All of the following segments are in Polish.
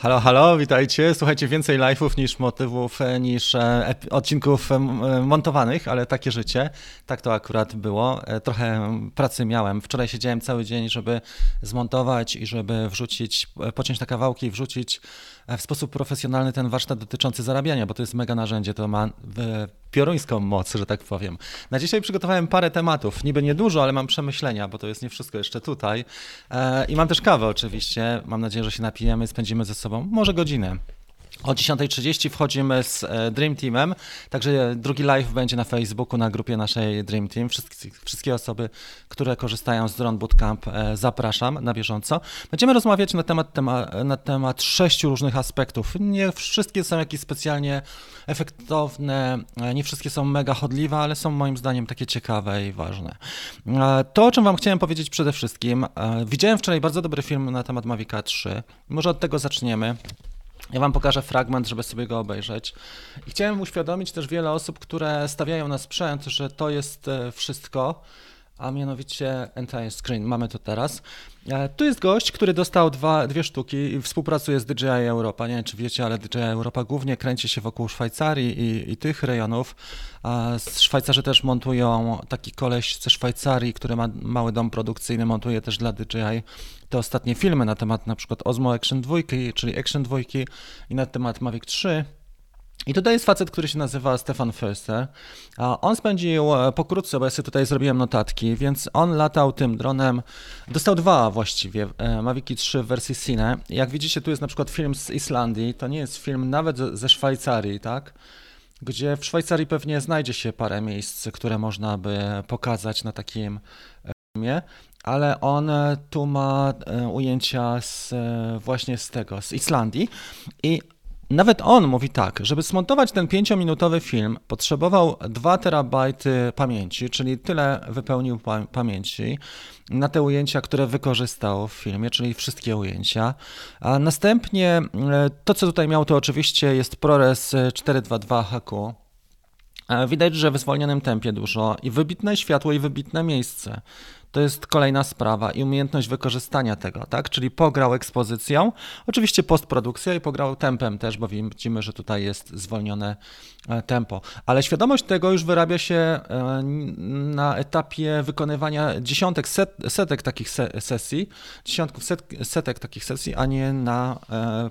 Halo, halo, witajcie. Słuchajcie, więcej live'ów niż motywów, niż odcinków montowanych, ale takie życie. Tak to akurat było. Trochę pracy miałem. Wczoraj siedziałem cały dzień, żeby zmontować i żeby wrzucić, pociąć na kawałki i wrzucić w sposób profesjonalny ten warsztat dotyczący zarabiania, bo to jest mega narzędzie, to ma pioruńską moc, że tak powiem. Na dzisiaj przygotowałem parę tematów, niby niedużo, ale mam przemyślenia, bo to jest nie wszystko jeszcze tutaj. I mam też kawę oczywiście, mam nadzieję, że się napijemy, spędzimy ze sobą może godzinę. O 10:30 wchodzimy z Dream Teamem, także drugi live będzie na Facebooku, na grupie naszej Dream Team. Wszystkie osoby, które korzystają z Drone Bootcamp, zapraszam na bieżąco. Będziemy rozmawiać na temat 6 różnych aspektów. Nie wszystkie są jakieś specjalnie efektowne, nie wszystkie są mega chodliwe, ale są moim zdaniem takie ciekawe i ważne. To, o czym wam chciałem powiedzieć przede wszystkim, widziałem wczoraj bardzo dobry film na temat Mavica 3. Może od tego zaczniemy. Ja wam pokażę fragment, żeby sobie go obejrzeć. I chciałem uświadomić też wiele osób, które stawiają na sprzęt, że to jest wszystko, a mianowicie entire screen, mamy to teraz. Tu jest gość, który dostał dwie sztuki i współpracuje z DJI Europa. Nie wiem, czy wiecie, ale DJI Europa głównie kręci się wokół Szwajcarii i tych rejonów. Szwajcarzy też montują, taki koleś ze Szwajcarii, który ma mały dom produkcyjny, montuje też dla DJI te ostatnie filmy na temat na przykład Osmo Action 2, czyli Action 2 i na temat Mavic 3. I tutaj jest facet, który się nazywa Stefan Forster. On spędził pokrótce, bo ja sobie tutaj zrobiłem notatki, więc on latał tym dronem. Dostał dwa właściwie, Mavici 3 w wersji Cine. Jak widzicie, tu jest na przykład film z Islandii, to nie jest film nawet ze Szwajcarii, tak? Gdzie w Szwajcarii pewnie znajdzie się parę miejsc, które można by pokazać na takim filmie. Ale on tu ma ujęcia właśnie z tego, z Islandii. I nawet on mówi tak, żeby smontować ten 5-minutowy film, potrzebował 2 terabajty pamięci, czyli tyle wypełnił pamięci na te ujęcia, które wykorzystał w filmie, czyli wszystkie ujęcia. A następnie to, co tutaj miał, to oczywiście jest ProRes 422 HQ. Widać, że w zwolnionym tempie dużo i wybitne światło i wybitne miejsce. To jest kolejna sprawa i umiejętność wykorzystania tego, tak? Czyli pograł ekspozycją, oczywiście postprodukcja i pograł tempem też, bo widzimy, że tutaj jest zwolnione tempo. Ale świadomość tego już wyrabia się na etapie wykonywania dziesiątków setek takich sesji, a nie na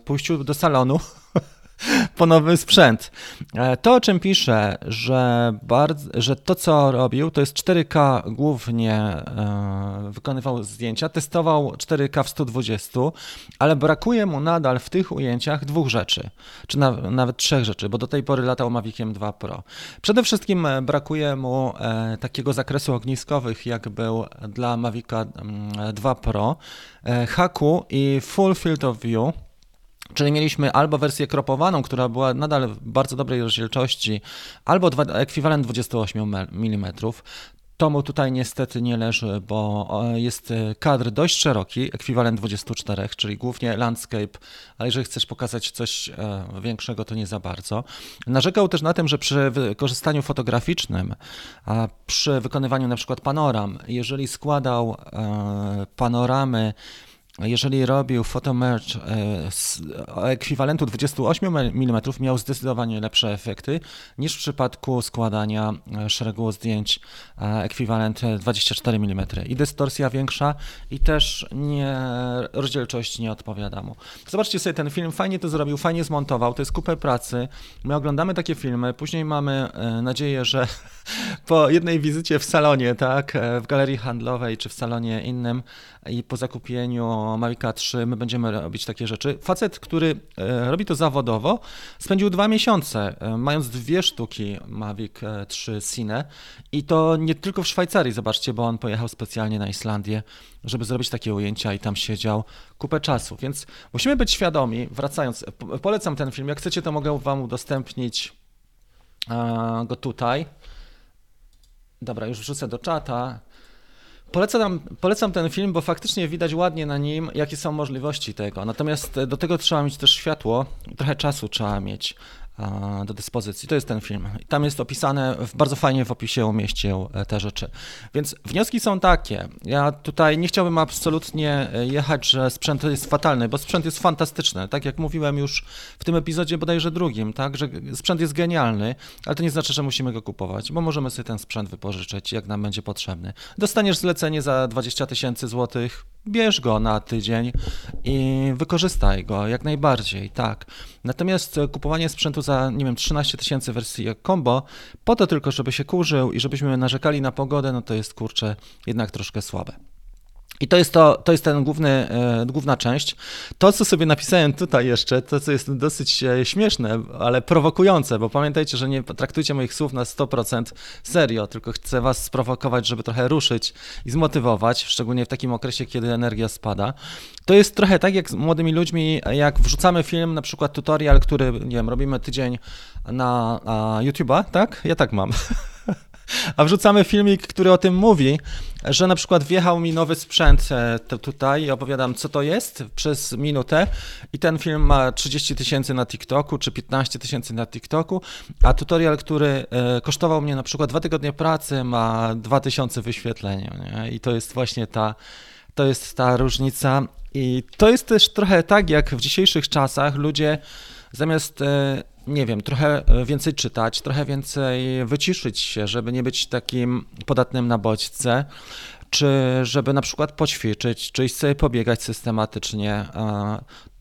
pójściu do salonu po nowy sprzęt. To, o czym piszę, że to, co robił, to jest 4K głównie wykonywał zdjęcia, testował 4K w 120, ale brakuje mu nadal w tych ujęciach 2 rzeczy, czy nawet 3 rzeczy, bo do tej pory latał Maviciem 2 Pro. Przede wszystkim brakuje mu takiego zakresu ogniskowych, jak był dla Mavica 2 Pro, HQ i Full Field of View. Czyli mieliśmy albo wersję kropowaną, która była nadal w bardzo dobrej rozdzielczości, albo ekwiwalent 28 mm. To mu tutaj niestety nie leży, bo jest kadr dość szeroki, ekwiwalent 24, czyli głównie landscape, ale jeżeli chcesz pokazać coś większego, to nie za bardzo. Narzekał też na tym, że przy wykorzystaniu fotograficznym, a przy wykonywaniu na przykład panoram, jeżeli składał panoramy, jeżeli robił photomerge z ekwiwalentu 28 mm, miał zdecydowanie lepsze efekty niż w przypadku składania szeregu zdjęć ekwiwalent 24 mm. I dystorsja większa i też rozdzielczość nie odpowiada mu. Zobaczcie sobie ten film, fajnie to zrobił, fajnie zmontował, to jest kupę pracy. My oglądamy takie filmy, później mamy nadzieję, że po jednej wizycie w salonie, tak, w galerii handlowej czy w salonie innym i po zakupieniu Mavica 3 my będziemy robić takie rzeczy. Facet, który robi to zawodowo, spędził 2 miesiące, mając 2 sztuki Mavic 3 Cine i to nie tylko w Szwajcarii, zobaczcie, bo on pojechał specjalnie na Islandię, żeby zrobić takie ujęcia i tam siedział kupę czasu, więc musimy być świadomi, wracając, polecam ten film, jak chcecie, to mogę wam udostępnić go tutaj. Dobra, już wrzucę do czata. Polecam ten film, bo faktycznie widać ładnie na nim, jakie są możliwości tego. Natomiast do tego trzeba mieć też światło, trochę czasu trzeba mieć. do dyspozycji. To jest ten film. Tam jest opisane, bardzo fajnie w opisie umieścił te rzeczy. Więc wnioski są takie. Ja tutaj nie chciałbym absolutnie jechać, że sprzęt jest fatalny, bo sprzęt jest fantastyczny. Tak jak mówiłem już w tym epizodzie bodajże drugim, tak, że sprzęt jest genialny, ale to nie znaczy, że musimy go kupować, bo możemy sobie ten sprzęt wypożyczyć, jak nam będzie potrzebny. Dostaniesz zlecenie za 20 000 złotych, bierz go na tydzień i wykorzystaj go jak najbardziej, tak. Natomiast kupowanie sprzętu za, nie wiem, 13 000 wersji combo, po to tylko, żeby się kurzył i żebyśmy narzekali na pogodę, no to jest, kurczę, jednak troszkę słabe. I to jest ten główna część. To, co sobie napisałem tutaj jeszcze, to, co jest dosyć śmieszne, ale prowokujące, bo pamiętajcie, że nie traktujcie moich słów na 100% serio, tylko chcę was sprowokować, żeby trochę ruszyć i zmotywować, szczególnie w takim okresie, kiedy energia spada. To jest trochę tak jak z młodymi ludźmi, jak wrzucamy film, na przykład tutorial, który, nie wiem, robimy tydzień na YouTube'a, tak? Ja tak mam. A wrzucamy filmik, który o tym mówi, że na przykład wjechał mi nowy sprzęt tutaj i opowiadam, co to jest przez minutę i ten film ma 30 000 na TikToku czy 15 000 na TikToku, a tutorial, który kosztował mnie na przykład 2 tygodnie pracy, ma 2000 wyświetleń, nie? I to jest właśnie ta różnica i to jest też trochę tak, jak w dzisiejszych czasach ludzie zamiast... nie wiem, trochę więcej czytać, trochę więcej wyciszyć się, żeby nie być takim podatnym na bodźce, czy żeby na przykład poćwiczyć, czy iść sobie pobiegać systematycznie,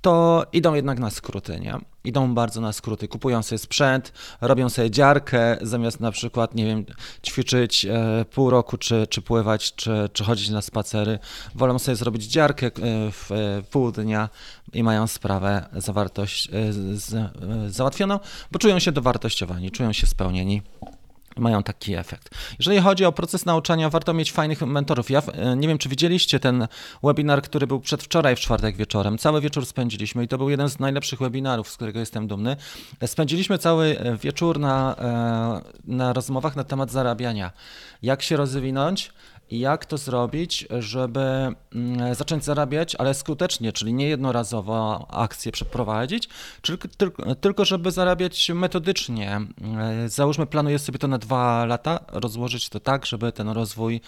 to idą jednak na skróty, nie? Idą bardzo na skróty, kupują sobie sprzęt, robią sobie dziarkę, zamiast na przykład, nie wiem, ćwiczyć pół roku, czy pływać, czy chodzić na spacery, wolą sobie zrobić dziarkę w pół dnia i mają sprawę załatwioną, bo czują się dowartościowani, czują się spełnieni. Mają taki efekt. Jeżeli chodzi o proces nauczania, warto mieć fajnych mentorów. Ja nie wiem, czy widzieliście ten webinar, który był przedwczoraj w czwartek wieczorem. Cały wieczór spędziliśmy i to był jeden z najlepszych webinarów, z którego jestem dumny. Spędziliśmy cały wieczór na rozmowach na temat zarabiania. Jak się rozwinąć? Jak to zrobić, żeby zacząć zarabiać, ale skutecznie, czyli nie jednorazowo akcję przeprowadzić, tylko żeby zarabiać metodycznie. Załóżmy, planuję sobie to na 2 lata, rozłożyć to tak, żeby ten rozwój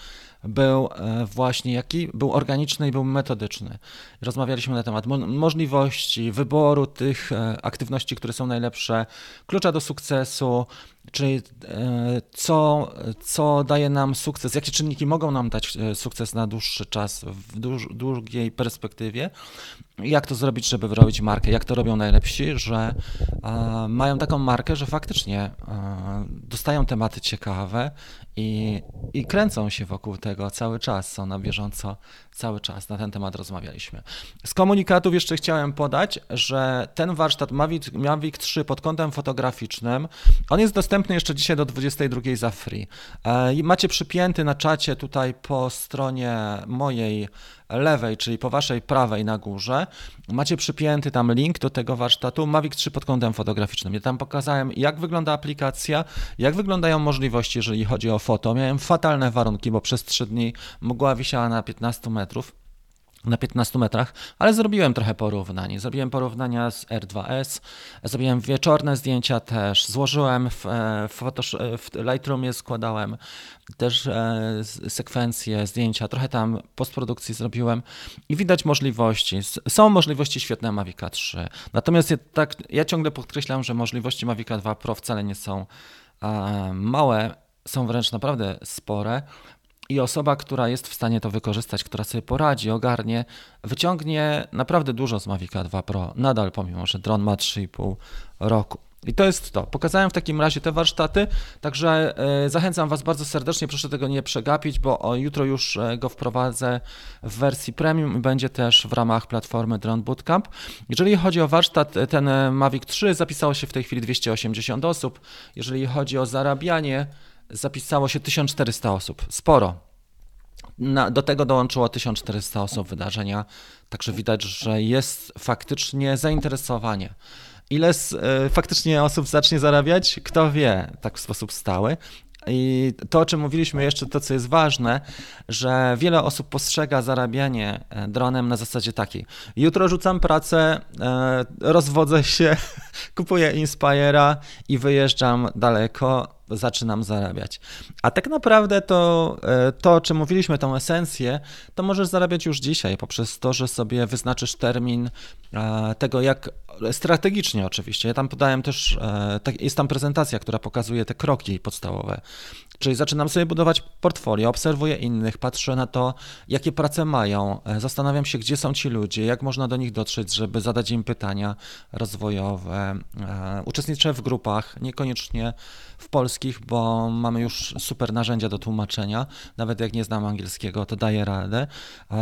był właśnie jaki? Był organiczny i był metodyczny. Rozmawialiśmy na temat możliwości, wyboru tych aktywności, które są najlepsze, klucza do sukcesu, czyli co daje nam sukces, jakie czynniki mogą nam dać sukces na dłuższy czas, w długiej perspektywie, jak to zrobić, żeby wyrobić markę, jak to robią najlepsi, że mają taką markę, że faktycznie dostają tematy ciekawe i kręcą się wokół tego cały czas, są na bieżąco, cały czas na ten temat rozmawialiśmy. Z komunikatów jeszcze chciałem podać, że ten warsztat Mavic 3 pod kątem fotograficznym, on jest dostępny jeszcze dzisiaj do 22 za free. Macie przypięty na czacie tutaj po stronie mojej lewej, czyli po waszej prawej na górze, macie przypięty tam link do tego warsztatu Mavic 3 pod kątem fotograficznym. Ja tam pokazałem, jak wygląda aplikacja, jak wyglądają możliwości, jeżeli chodzi o foto. Miałem fatalne warunki, bo przez 3 dni mgła wisiała na 15 metrach, ale zrobiłem trochę porównań. Zrobiłem porównania z R2S, zrobiłem wieczorne zdjęcia też, złożyłem w Lightroomie, składałem też sekwencje, zdjęcia, trochę tam postprodukcji zrobiłem i widać możliwości. Są możliwości świetne Mavica 3, natomiast ja ciągle podkreślam, że możliwości Mavica 2 Pro wcale nie są małe, są wręcz naprawdę spore. I osoba, która jest w stanie to wykorzystać, która sobie poradzi, ogarnie, wyciągnie naprawdę dużo z Mavica 2 Pro, nadal pomimo, że dron ma 3,5 roku. I to jest to. Pokazałem w takim razie te warsztaty, także zachęcam was bardzo serdecznie, proszę tego nie przegapić, bo jutro już go wprowadzę w wersji premium i będzie też w ramach platformy Drone Bootcamp. Jeżeli chodzi o warsztat, ten Mavic 3 zapisało się w tej chwili 280 osób. Jeżeli chodzi o zarabianie, zapisało się 1400 osób, sporo. Do tego dołączyło 1400 osób wydarzenia, także widać, że jest faktycznie zainteresowanie. Ile faktycznie osób zacznie zarabiać? Kto wie, tak w sposób stały, I to, o czym mówiliśmy jeszcze, to co jest ważne, że wiele osób postrzega zarabianie dronem na zasadzie takiej. Jutro rzucam pracę, rozwodzę się, kupuję Inspira i wyjeżdżam daleko, zaczynam zarabiać. A tak naprawdę to o czym mówiliśmy, tą esencję, to możesz zarabiać już dzisiaj poprzez to, że sobie wyznaczysz termin tego, jak strategicznie oczywiście. Ja tam podałem też, jest tam prezentacja, która pokazuje te kroki podstawowe. Czyli zaczynam sobie budować portfolio, obserwuję innych, patrzę na to, jakie prace mają, zastanawiam się, gdzie są ci ludzie, jak można do nich dotrzeć, żeby zadać im pytania rozwojowe. Uczestniczę w grupach, niekoniecznie w polskich, bo mamy już super narzędzia do tłumaczenia. Nawet jak nie znam angielskiego, to daję radę.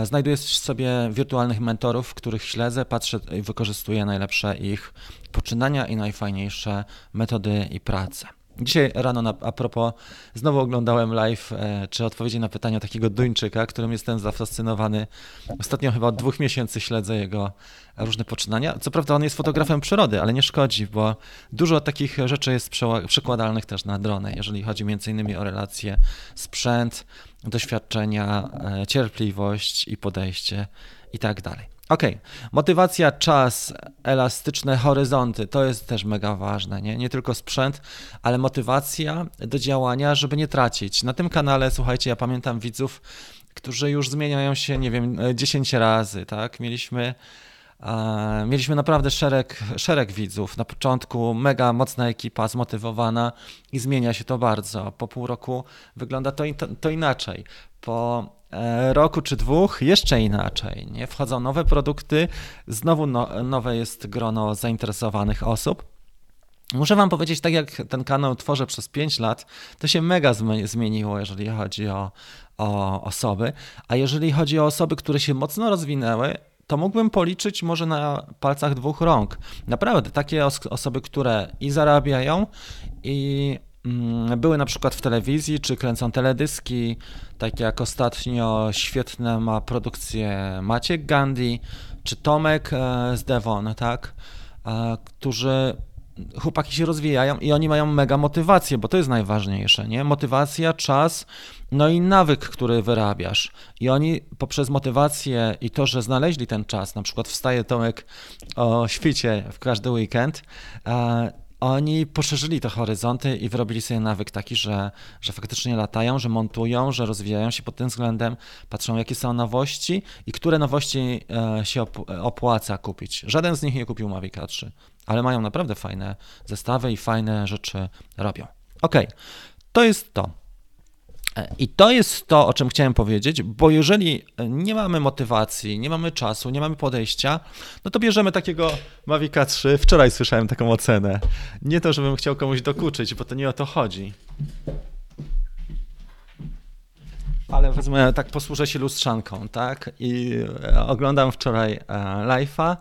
Znajduję sobie wirtualnych mentorów, których śledzę, patrzę i wykorzystuję najlepsze ich poczynania i najfajniejsze metody i prace. Dzisiaj rano, a propos, znowu oglądałem live, czy odpowiedzi na pytania takiego Duńczyka, którym jestem zafascynowany. Ostatnio chyba od 2 miesięcy śledzę jego różne poczynania. Co prawda on jest fotografem przyrody, ale nie szkodzi, bo dużo takich rzeczy jest przekładalnych też na drony, jeżeli chodzi m.in. o relacje, sprzęt, doświadczenia, cierpliwość i podejście i tak dalej. Okej, motywacja, czas, elastyczne horyzonty, to jest też mega ważne, nie tylko sprzęt, ale motywacja do działania, żeby nie tracić. Na tym kanale, słuchajcie, ja pamiętam widzów, którzy już zmieniają się, nie wiem, 10 razy, tak, mieliśmy naprawdę szereg widzów. Na początku mega mocna ekipa, zmotywowana i zmienia się to bardzo. Po pół roku wygląda to inaczej. Po roku czy 2 jeszcze inaczej. Nie? Wchodzą nowe produkty, znowu nowe jest grono zainteresowanych osób. Muszę wam powiedzieć, tak jak ten kanał tworzę przez 5 lat, to się mega zmieniło, jeżeli chodzi o osoby. A jeżeli chodzi o osoby, które się mocno rozwinęły, to mógłbym policzyć może na palcach 2 rąk. Naprawdę, takie osoby, które i zarabiają, i były na przykład w telewizji, czy kręcą teledyski, tak jak ostatnio świetne ma produkcję Maciek Gandhi, czy Tomek z Devon, tak, którzy chłopaki się rozwijają i oni mają mega motywację, bo to jest najważniejsze, nie? Motywacja, czas, no i nawyk, który wyrabiasz. I oni poprzez motywację i to, że znaleźli ten czas, na przykład wstaje Tomek o świcie w każdy weekend, oni poszerzyli te horyzonty i wyrobili sobie nawyk taki, że faktycznie latają, że montują, że rozwijają się pod tym względem, patrzą jakie są nowości i które nowości się opłaca kupić. Żaden z nich nie kupił Mavica 3, ale mają naprawdę fajne zestawy i fajne rzeczy robią. Okej, to jest to. I to jest to, o czym chciałem powiedzieć, bo jeżeli nie mamy motywacji, nie mamy czasu, nie mamy podejścia, no to bierzemy takiego Mavica 3. Wczoraj słyszałem taką ocenę. Nie to, żebym chciał komuś dokuczyć, bo to nie o to chodzi. Ale wezmę, tak posłużę się lustrzanką, tak? I oglądam wczoraj live'a.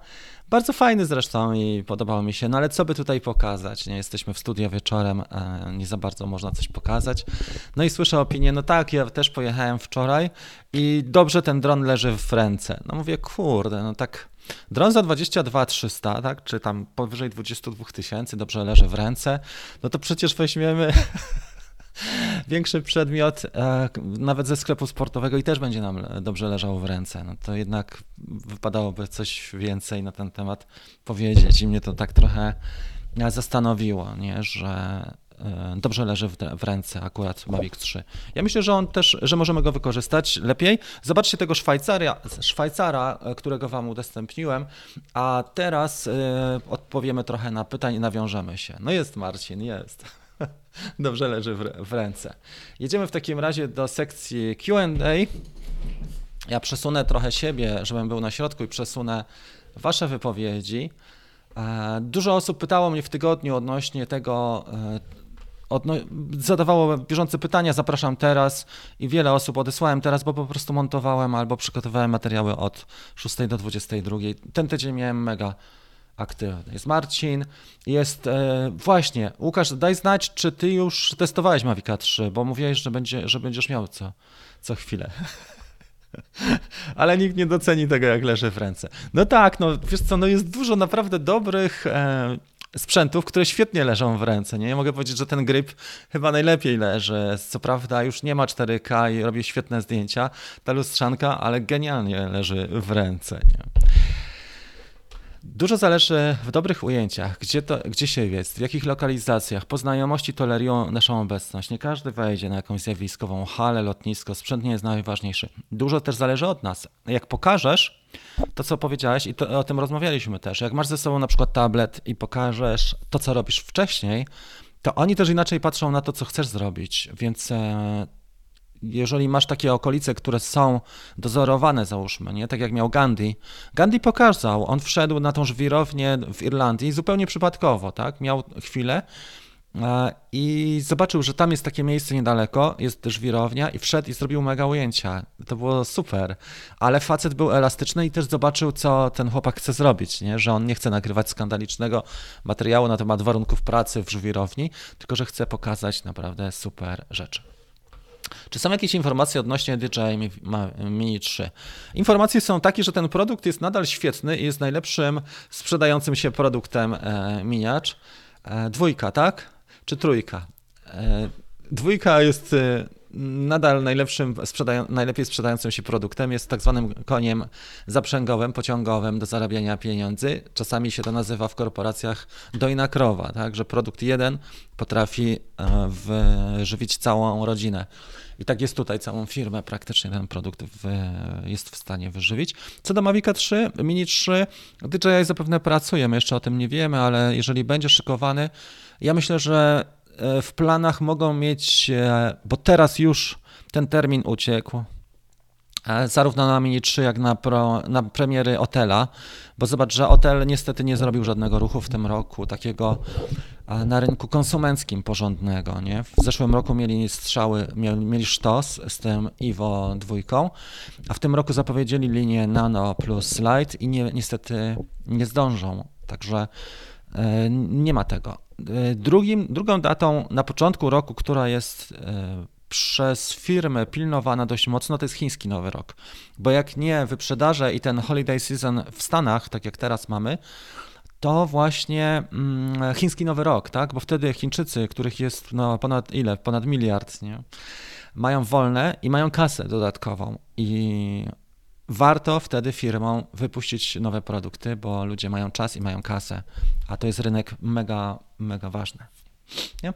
Bardzo fajny zresztą i podobało mi się, no ale co by tutaj pokazać, nie? Jesteśmy w studio wieczorem, nie za bardzo można coś pokazać. No i słyszę opinię, no tak, ja też pojechałem wczoraj i dobrze ten dron leży w ręce. No mówię, kurde, no tak, dron za 22 300, tak, czy tam powyżej 22 000 dobrze leży w ręce, no to przecież weźmiemy większy przedmiot, nawet ze sklepu sportowego i też będzie nam dobrze leżał w ręce. No to jednak wypadałoby coś więcej na ten temat powiedzieć i mnie to tak trochę zastanowiło, nie? Że dobrze leży w ręce akurat Mavic 3. Ja myślę, że on też, że możemy go wykorzystać lepiej. Zobaczcie tego Szwajcara, którego wam udostępniłem, a teraz odpowiemy trochę na pytanie i nawiążemy się. No jest Marcin, jest. Dobrze leży w ręce. Jedziemy w takim razie do sekcji Q&A. Ja przesunę trochę siebie, żebym był na środku i przesunę wasze wypowiedzi. Dużo osób pytało mnie w tygodniu odnośnie tego, zadawało bieżące pytania, zapraszam teraz i wiele osób odesłałem teraz, bo po prostu montowałem albo przygotowałem materiały od 6 do 22. Ten tydzień miałem mega aktywny. Jest Marcin, jest właśnie Łukasz, daj znać, czy ty już testowałeś Mavica 3, bo mówiłeś, że będziesz miał co chwilę. Ale nikt nie doceni tego, jak leży w ręce. No tak, no wiesz co, no jest dużo naprawdę dobrych sprzętów, które świetnie leżą w ręce. Nie? Ja mogę powiedzieć, że ten grip chyba najlepiej leży. Co prawda już nie ma 4K i robię świetne zdjęcia, ta lustrzanka, ale genialnie leży w ręce. Nie? Dużo zależy w dobrych ujęciach, gdzie się jest, w jakich lokalizacjach. Po znajomości tolerują naszą obecność. Nie każdy wejdzie na jakąś zjawiskową halę, lotnisko. Sprzęt nie jest najważniejszy. Dużo też zależy od nas. Jak pokażesz to, co powiedziałeś i to, o tym rozmawialiśmy też. Jak masz ze sobą na przykład tablet i pokażesz to, co robisz wcześniej, to oni też inaczej patrzą na to, co chcesz zrobić, więc... Jeżeli masz takie okolice, które są dozorowane, załóżmy, nie? Tak jak miał Gandhi. Gandhi pokazał, on wszedł na tą żwirownię w Irlandii zupełnie przypadkowo, tak? Miał chwilę i zobaczył, że tam jest takie miejsce niedaleko, jest żwirownia i wszedł i zrobił mega ujęcia. To było super, ale facet był elastyczny i też zobaczył, co ten chłopak chce zrobić, nie? Że on nie chce nagrywać skandalicznego materiału na temat warunków pracy w żwirowni, tylko że chce pokazać naprawdę super rzeczy. Czy są jakieś informacje odnośnie DJI Mini 3? Informacje są takie, że ten produkt jest nadal świetny i jest najlepszym sprzedającym się produktem miniacz. Dwójka, tak? Czy trójka? Dwójka jest nadal najlepiej sprzedającym się produktem, jest tak zwanym koniem zaprzęgowym, pociągowym do zarabiania pieniędzy. Czasami się to nazywa w korporacjach dojna krowa, tak? Że produkt jeden potrafi wyżywić całą rodzinę. I tak jest tutaj, całą firmę praktycznie ten produkt jest w stanie wyżywić. Co do Mavica 3, Mini 3, DJI zapewne pracuje, my jeszcze o tym nie wiemy, ale jeżeli będzie szykowany, ja myślę, że w planach mogą mieć, bo teraz już ten termin uciekł, zarówno na Mini 3, jak na premiery Autela, bo zobacz, że Autel niestety nie zrobił żadnego ruchu w tym roku, takiego na rynku konsumenckim porządnego. Nie? W zeszłym roku mieli strzały, mieli sztos z tym Iwo dwójką, a w tym roku zapowiedzieli linię Nano plus Lite i niestety nie zdążą, także nie ma tego. Drugą datą na początku roku, która jest przez firmy pilnowana dość mocno, to jest chiński Nowy Rok, bo jak nie wyprzedaże i ten holiday season w Stanach, tak jak teraz mamy, to właśnie chiński Nowy Rok, tak? Bo wtedy Chińczycy, których jest ponad miliard, nie? Mają wolne i mają kasę dodatkową i warto wtedy firmom wypuścić nowe produkty, bo ludzie mają czas i mają kasę, a to jest rynek mega, mega ważny. Nie?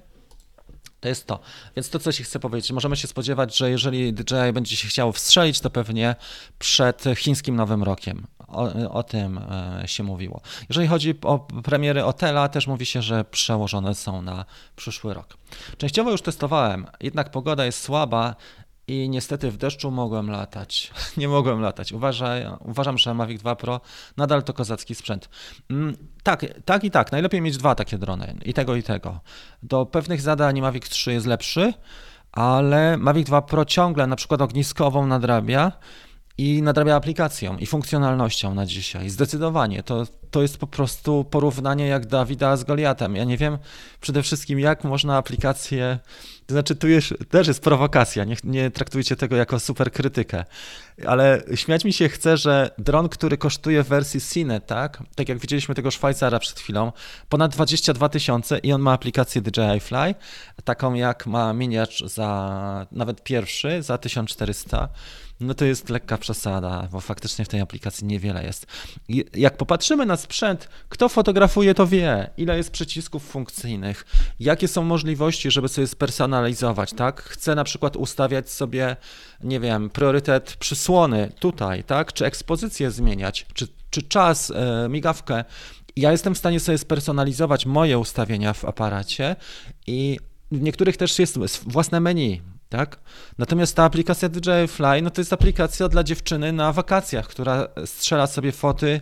To jest to. Więc to, co się chcę powiedzieć, możemy się spodziewać, że jeżeli DJI będzie się chciał wstrzelić, to pewnie przed chińskim Nowym Rokiem. O tym się mówiło. Jeżeli chodzi o premiery Autela, też mówi się, że przełożone są na przyszły rok. Częściowo już testowałem, jednak pogoda jest słaba, i niestety w deszczu mogłem latać. Nie mogłem latać. Uważam, że Mavic 2 Pro nadal to kozacki sprzęt. Tak i tak. Najlepiej mieć dwa takie drony. I tego, i tego. Do pewnych zadań Mavic 3 jest lepszy, ale Mavic 2 Pro ciągle na przykład ogniskową nadrabia i nadrabia aplikacją i funkcjonalnością na dzisiaj. Zdecydowanie. To jest po prostu porównanie jak Dawida z Goliatem. Ja nie wiem przede wszystkim, jak można aplikację... To znaczy, tu też jest prowokacja, nie traktujcie tego jako super krytykę, ale śmiać mi się chce, że dron, który kosztuje w wersji Cine, tak jak widzieliśmy tego Szwajcara przed chwilą, ponad 22 000 i on ma aplikację DJI Fly, taką jak ma miniacz za nawet pierwszy, za 1400, no to jest lekka przesada, bo faktycznie w tej aplikacji niewiele jest. I jak popatrzymy na sprzęt, kto fotografuje, to wie, ile jest przycisków funkcyjnych, jakie są możliwości, żeby sobie spersonalizować, tak? Chcę na przykład ustawiać sobie, nie wiem, priorytet przysłony tutaj, tak? Czy ekspozycję zmieniać, czy czas, migawkę. Ja jestem w stanie sobie spersonalizować moje ustawienia w aparacie i w niektórych też jest własne menu. Tak? Natomiast ta aplikacja DJI Fly, no to jest aplikacja dla dziewczyny na wakacjach, która strzela sobie foty,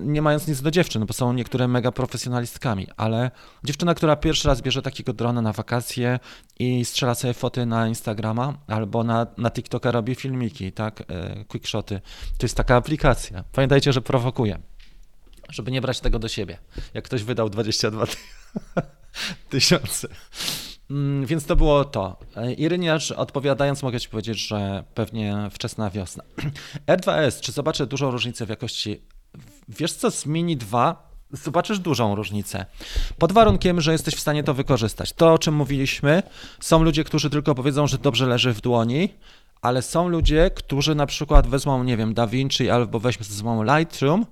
nie mając nic do dziewczyn, bo są niektóre mega profesjonalistkami, ale dziewczyna, która pierwszy raz bierze takiego drona na wakacje i strzela sobie foty na Instagrama albo na TikToka robi filmiki, tak, quickshoty, to jest taka aplikacja. Pamiętajcie, że prowokuję, żeby nie brać tego do siebie, jak ktoś wydał 22 000. Więc to było to. I również odpowiadając, mogę ci powiedzieć, że pewnie wczesna wiosna. R2S, czy zobaczę dużą różnicę w jakości? Wiesz co, z Mini 2 zobaczysz dużą różnicę. Pod warunkiem, że jesteś w stanie to wykorzystać. To, o czym mówiliśmy, są ludzie, którzy tylko powiedzą, że dobrze leży w dłoni, ale są ludzie, którzy na przykład wezmą, nie wiem, DaVinci albo wezmą Lightroom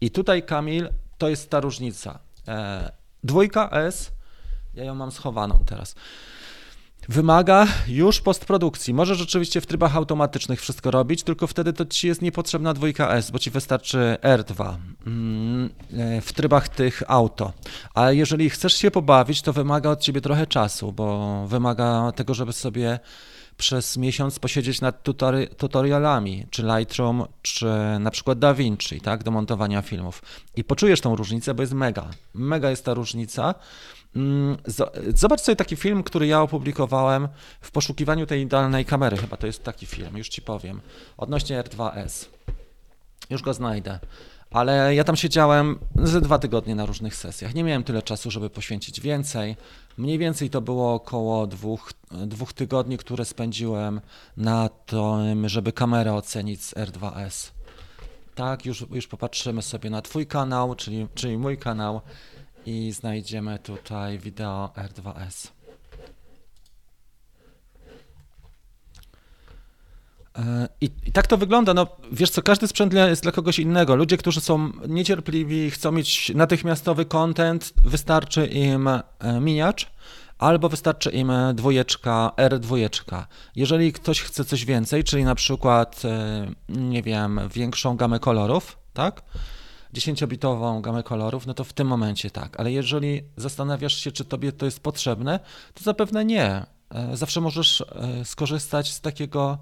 i tutaj, Kamil, to jest ta różnica. Dwójka S, ja ją mam schowaną teraz, wymaga już postprodukcji. Możesz rzeczywiście w trybach automatycznych wszystko robić, tylko wtedy to ci jest niepotrzebna dwójka S, bo ci wystarczy R2 w trybach tych auto. A jeżeli chcesz się pobawić, to wymaga od ciebie trochę czasu, bo wymaga tego, żeby sobie przez miesiąc posiedzieć nad tutorialami, czy Lightroom, czy na przykład DaVinci, tak, do montowania filmów. I poczujesz tą różnicę, bo jest mega. Mega jest ta różnica. Zobacz sobie taki film, który ja opublikowałem w poszukiwaniu tej idealnej kamery. Chyba to jest taki film, już ci powiem, odnośnie R2S. Już go znajdę. Ale ja tam siedziałem ze 2 tygodnie na różnych sesjach. Nie miałem tyle czasu, żeby poświęcić więcej. Mniej więcej to było około dwóch tygodni, które spędziłem na tym, żeby kamerę ocenić z R2S. Tak, już popatrzymy sobie na twój kanał, czyli mój kanał i znajdziemy tutaj wideo R2S. I tak to wygląda, no wiesz co, każdy sprzęt jest dla kogoś innego. Ludzie, którzy są niecierpliwi, chcą mieć natychmiastowy content, wystarczy im miniacz albo wystarczy im dwójeczka, R2. Jeżeli ktoś chce coś więcej, czyli na przykład, nie wiem, większą gamę kolorów, tak? 10-bitową gamę kolorów, no to w tym momencie tak, ale jeżeli zastanawiasz się, czy tobie to jest potrzebne, to zapewne nie. Zawsze możesz skorzystać z takiego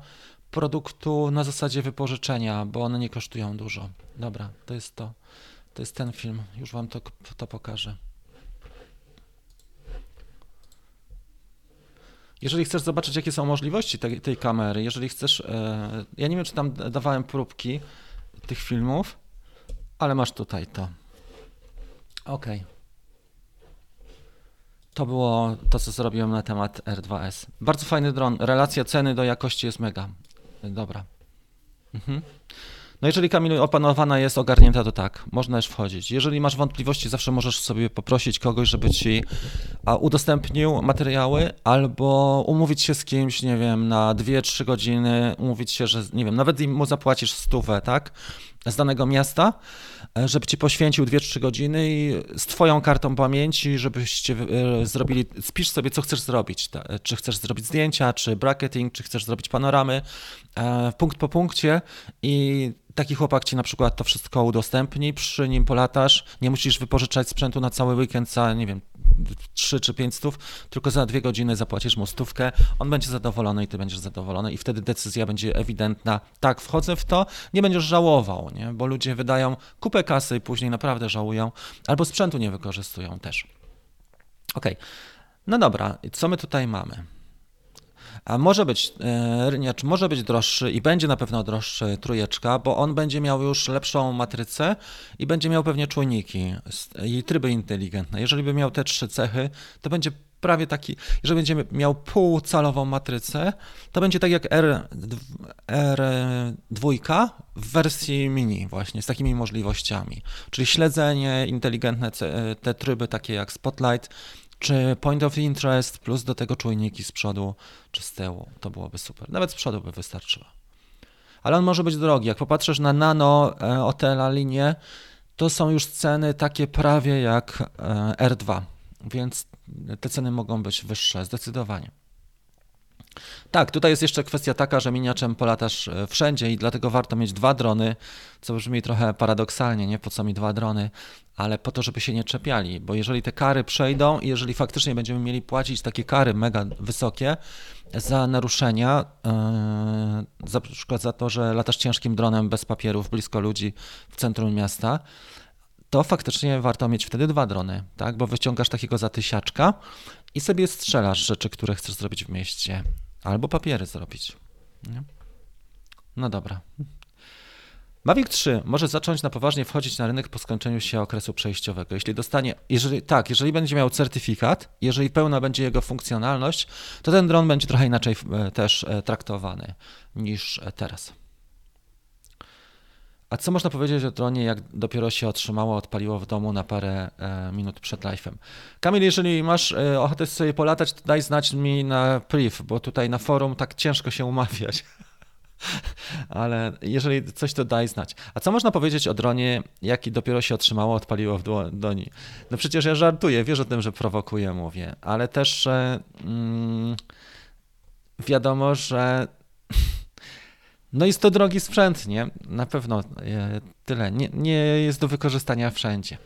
produktu na zasadzie wypożyczenia, bo one nie kosztują dużo. Dobra, to jest ten film, już wam to pokażę. Jeżeli chcesz zobaczyć, jakie są możliwości tej kamery, jeżeli chcesz, ja nie wiem, czy tam dawałem próbki tych filmów, ale masz tutaj to. OK. To było to, co zrobiłem na temat R2S. Bardzo fajny dron, relacja ceny do jakości jest mega. Dobra. No jeżeli, Kamil, opanowana jest, ogarnięta, to tak, można już wchodzić. Jeżeli masz wątpliwości, zawsze możesz sobie poprosić kogoś, żeby ci udostępnił materiały, albo umówić się z kimś, nie wiem, na 2-3 godziny, umówić się, że nie wiem, nawet mu zapłacisz 100, tak, z danego miasta, żeby ci poświęcił 2-3 godziny i z twoją kartą pamięci, żebyście zrobili, spisz sobie, co chcesz zrobić, czy chcesz zrobić zdjęcia, czy bracketing, czy chcesz zrobić panoramy, punkt po punkcie, i taki chłopak ci na przykład to wszystko udostępni, przy nim polatasz, nie musisz wypożyczać sprzętu na cały weekend za, nie wiem, 3 czy 5 stów, tylko za 2 godziny zapłacisz mu 100, on będzie zadowolony i ty będziesz zadowolony i wtedy decyzja będzie ewidentna, tak, wchodzę w to, nie będziesz żałował, nie? Bo ludzie wydają kupę kasy i później naprawdę żałują, albo sprzętu nie wykorzystują też. Okej, no dobra, co my tutaj mamy? A może być, ryniacz może być droższy i będzie na pewno droższy trójeczka, bo on będzie miał już lepszą matrycę i będzie miał pewnie czujniki i tryby inteligentne. Jeżeli by miał te 3 cechy, to będzie prawie taki, jeżeli będzie miał półcalową matrycę, to będzie tak jak R2 w wersji mini właśnie, z takimi możliwościami. Czyli śledzenie, inteligentne te tryby takie jak Spotlight, czy point of interest, plus do tego czujniki z przodu czy z tyłu, to byłoby super. Nawet z przodu by wystarczyło. Ale on może być drogi. Jak popatrzysz na Nano, Autela linię, to są już ceny takie prawie jak R2, więc te ceny mogą być wyższe, zdecydowanie. Tak, tutaj jest jeszcze kwestia taka, że miniaczem polatasz wszędzie i dlatego warto mieć 2 drony, co brzmi trochę paradoksalnie, nie? Po co mi 2 drony, ale po to, żeby się nie czepiali, bo jeżeli te kary przejdą i jeżeli faktycznie będziemy mieli płacić takie kary mega wysokie za naruszenia, za przykład za to, że latasz ciężkim dronem bez papierów blisko ludzi w centrum miasta, to faktycznie warto mieć wtedy 2 drony, tak? Bo wyciągasz takiego zatysiaczka i sobie strzelasz rzeczy, które chcesz zrobić w mieście. Albo papiery zrobić. Nie? No dobra. Mavic 3 może zacząć na poważnie wchodzić na rynek po skończeniu się okresu przejściowego. Jeżeli będzie miał certyfikat, jeżeli pełna będzie jego funkcjonalność, to ten dron będzie trochę inaczej też traktowany niż teraz. A co można powiedzieć o dronie, jak dopiero się otrzymało, odpaliło w domu na parę minut przed live'em? Kamil, jeżeli masz ochotę sobie polatać, to daj znać mi na priv, bo tutaj na forum tak ciężko się umawiać. Ale jeżeli coś, to daj znać. A co można powiedzieć o dronie, jaki dopiero się otrzymało, odpaliło w doni? No przecież ja żartuję, wiesz o tym, że prowokuję, mówię, ale też wiadomo, że no jest to drogi sprzęt, nie? Na pewno tyle. Nie jest do wykorzystania wszędzie.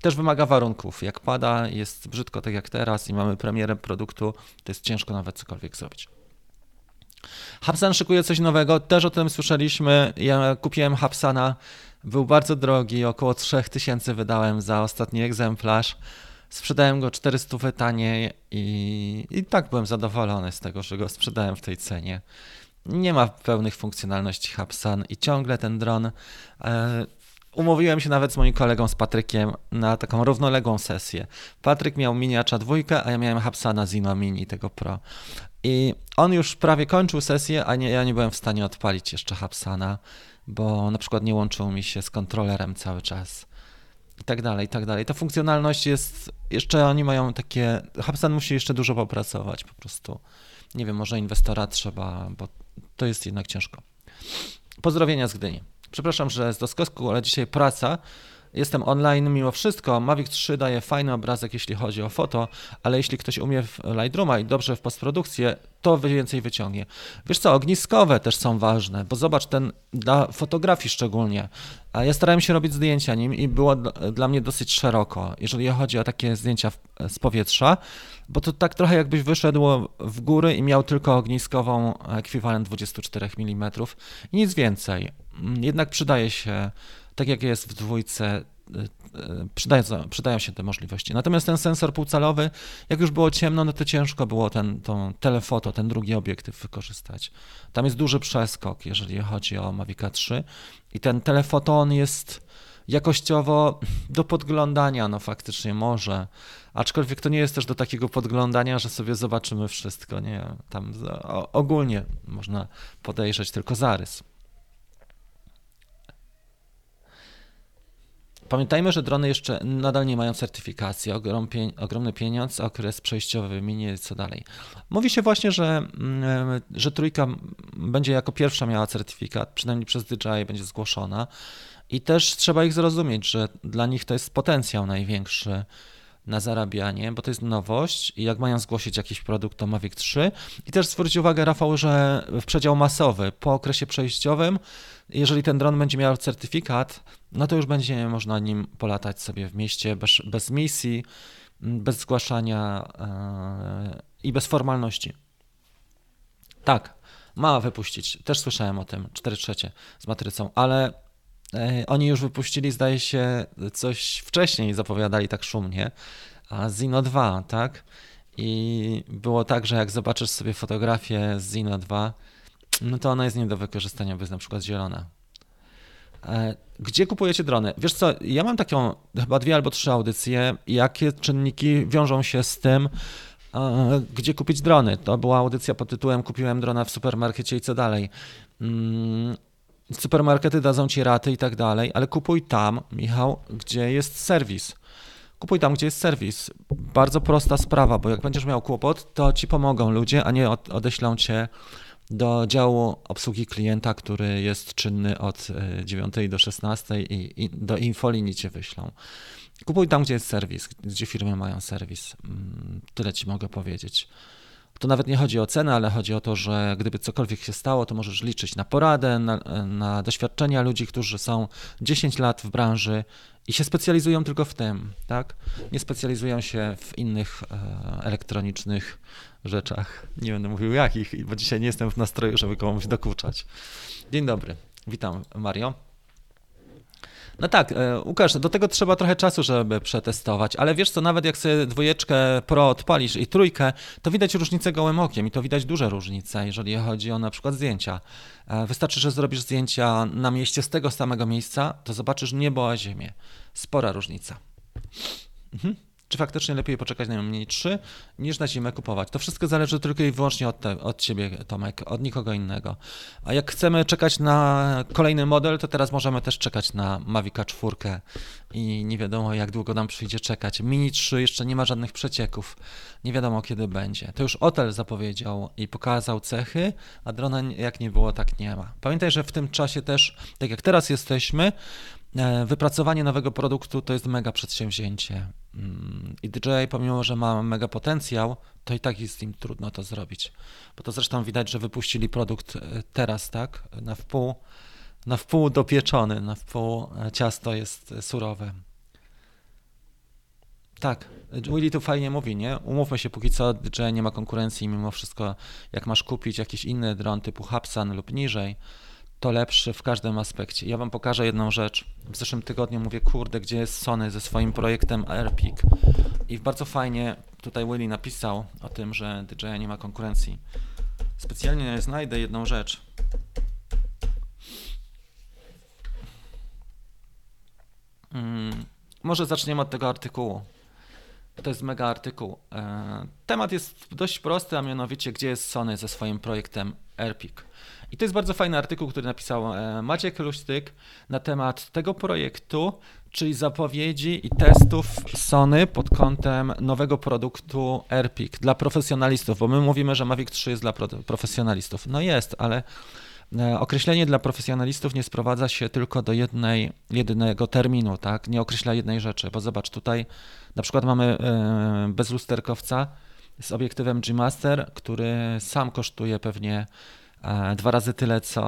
Też wymaga warunków. Jak pada, jest brzydko tak jak teraz i mamy premierę produktu, to jest ciężko nawet cokolwiek zrobić. Hubsan szykuje coś nowego, też o tym słyszeliśmy. Ja kupiłem Hubsana, był bardzo drogi, około 3000 wydałem za ostatni egzemplarz. Sprzedałem go 400 taniej i tak byłem zadowolony z tego, że go sprzedałem w tej cenie. Nie ma pełnych funkcjonalności Hubsan i ciągle ten dron. Umówiłem się nawet z moim kolegą, z Patrykiem, na taką równoległą sesję. Patryk miał Mini 3, a ja miałem Hubsana Zino Mini, tego Pro. I on już prawie kończył sesję, a ja nie byłem w stanie odpalić jeszcze Hubsana, bo na przykład nie łączył mi się z kontrolerem cały czas. I tak dalej, i tak dalej. Ta funkcjonalność jest, jeszcze oni mają takie, Hubsan musi jeszcze dużo popracować po prostu. Nie wiem, może inwestora trzeba, bo to jest jednak ciężko. Pozdrowienia z Gdyni. Przepraszam, że z doskoku, ale dzisiaj praca. Jestem online mimo wszystko. Mavic 3 daje fajny obrazek, jeśli chodzi o foto, ale jeśli ktoś umie w Lightrooma i dobrze w postprodukcję, to więcej wyciągnie. Wiesz co, ogniskowe też są ważne, bo zobacz, ten dla fotografii szczególnie. A ja starałem się robić zdjęcia nim i było dla mnie dosyć szeroko, jeżeli chodzi o takie zdjęcia z powietrza, bo to tak trochę jakbyś wyszedł w góry i miał tylko ogniskową ekwiwalent 24 mm i nic więcej. Jednak przydaje się, tak jak jest w 2, przydają się te możliwości. Natomiast ten sensor półcalowy, jak już było ciemno, no to ciężko było tą telefoto, ten drugi obiektyw wykorzystać. Tam jest duży przeskok, jeżeli chodzi o Mavica 3 i ten telefoto, on jest jakościowo do podglądania, no faktycznie może, aczkolwiek to nie jest też do takiego podglądania, że sobie zobaczymy wszystko, nie? Tam ogólnie można podejrzeć tylko zarys. Pamiętajmy, że drony jeszcze nadal nie mają certyfikacji, ogromny pieniądz, okres przejściowy minie, co dalej. Mówi się właśnie, że trójka będzie jako pierwsza miała certyfikat, przynajmniej przez DJI będzie zgłoszona i też trzeba ich zrozumieć, że dla nich to jest potencjał największy na zarabianie, bo to jest nowość i jak mają zgłosić jakiś produkt, to Mavic 3. I też zwróć uwagę, Rafał, że w przedział masowy, po okresie przejściowym, jeżeli ten dron będzie miał certyfikat, no to już będzie można nim polatać sobie w mieście bez misji, bez zgłaszania i bez formalności. Tak, ma wypuścić, też słyszałem o tym, 4/3 z matrycą, ale... Oni już wypuścili, zdaje się, coś wcześniej zapowiadali tak szumnie, a Zino 2, tak? I było tak, że jak zobaczysz sobie fotografię z Zino 2, no to ona jest nie do wykorzystania, bo jest na przykład zielona. Gdzie kupujecie drony? Wiesz co, ja mam taką chyba 2 albo 3 audycje, jakie czynniki wiążą się z tym, gdzie kupić drony. To była audycja pod tytułem Kupiłem drona w supermarkecie i co dalej. Supermarkety dadzą ci raty i tak dalej, ale kupuj tam, Michał, gdzie jest serwis. Kupuj tam, gdzie jest serwis. Bardzo prosta sprawa, bo jak będziesz miał kłopot, to ci pomogą ludzie, a nie odeślą cię do działu obsługi klienta, który jest czynny od 9 do 16 i do infolinii cię wyślą. Kupuj tam, gdzie jest serwis, gdzie firmy mają serwis. Tyle ci mogę powiedzieć. To nawet nie chodzi o cenę, ale chodzi o to, że gdyby cokolwiek się stało, to możesz liczyć na poradę, na doświadczenia ludzi, którzy są 10 lat w branży i się specjalizują tylko w tym, tak? Nie specjalizują się w innych elektronicznych rzeczach. Nie będę mówił jakich, bo dzisiaj nie jestem w nastroju, żeby komuś dokuczać. Dzień dobry, witam Mario. No tak, Łukasz, do tego trzeba trochę czasu, żeby przetestować, ale wiesz co, nawet jak sobie 2 Pro odpalisz i 3, to widać różnicę gołym okiem i to widać duże różnice, jeżeli chodzi o na przykład zdjęcia. Wystarczy, że zrobisz zdjęcia na mieście z tego samego miejsca, to zobaczysz niebo a ziemię. Spora różnica. czy faktycznie lepiej poczekać na Mini 3, niż na zimę kupować. To wszystko zależy tylko i wyłącznie od Ciebie, Tomek, od nikogo innego. A jak chcemy czekać na kolejny model, to teraz możemy też czekać na Mavica 4 i nie wiadomo, jak długo nam przyjdzie czekać. Mini 3 jeszcze nie ma żadnych przecieków, nie wiadomo, kiedy będzie. To już Autel zapowiedział i pokazał cechy, a drona jak nie było, tak nie ma. Pamiętaj, że w tym czasie też, tak jak teraz jesteśmy, wypracowanie nowego produktu to jest mega przedsięwzięcie i DJI, pomimo że ma mega potencjał, to i tak jest im trudno to zrobić, bo to zresztą widać, że wypuścili produkt teraz, tak, na wpół dopieczony, na wpół ciasto jest surowe. Tak, Willy tu fajnie mówi, nie? Umówmy się póki co, że nie ma konkurencji, mimo wszystko jak masz kupić jakiś inny dron typu Hubsan lub niżej, to lepszy w każdym aspekcie. Ja wam pokażę jedną rzecz. W zeszłym tygodniu mówię, kurde, gdzie jest Sony ze swoim projektem Airpeak. I bardzo fajnie tutaj Willy napisał o tym, że DJI nie ma konkurencji. Specjalnie znajdę jedną rzecz. Może zaczniemy od tego artykułu. To jest mega artykuł. Temat jest dość prosty, a mianowicie gdzie jest Sony ze swoim projektem Airpeak. I to jest bardzo fajny artykuł, który napisał Maciek Luśtyk na temat tego projektu, czyli zapowiedzi i testów Sony pod kątem nowego produktu Airpeak dla profesjonalistów, bo my mówimy, że Mavic 3 jest dla profesjonalistów. No jest, ale określenie dla profesjonalistów nie sprowadza się tylko do jedynego terminu, tak? Nie określa jednej rzeczy, bo zobacz, tutaj na przykład mamy bezlusterkowca z obiektywem G-Master, który sam kosztuje pewnie 2 razy tyle co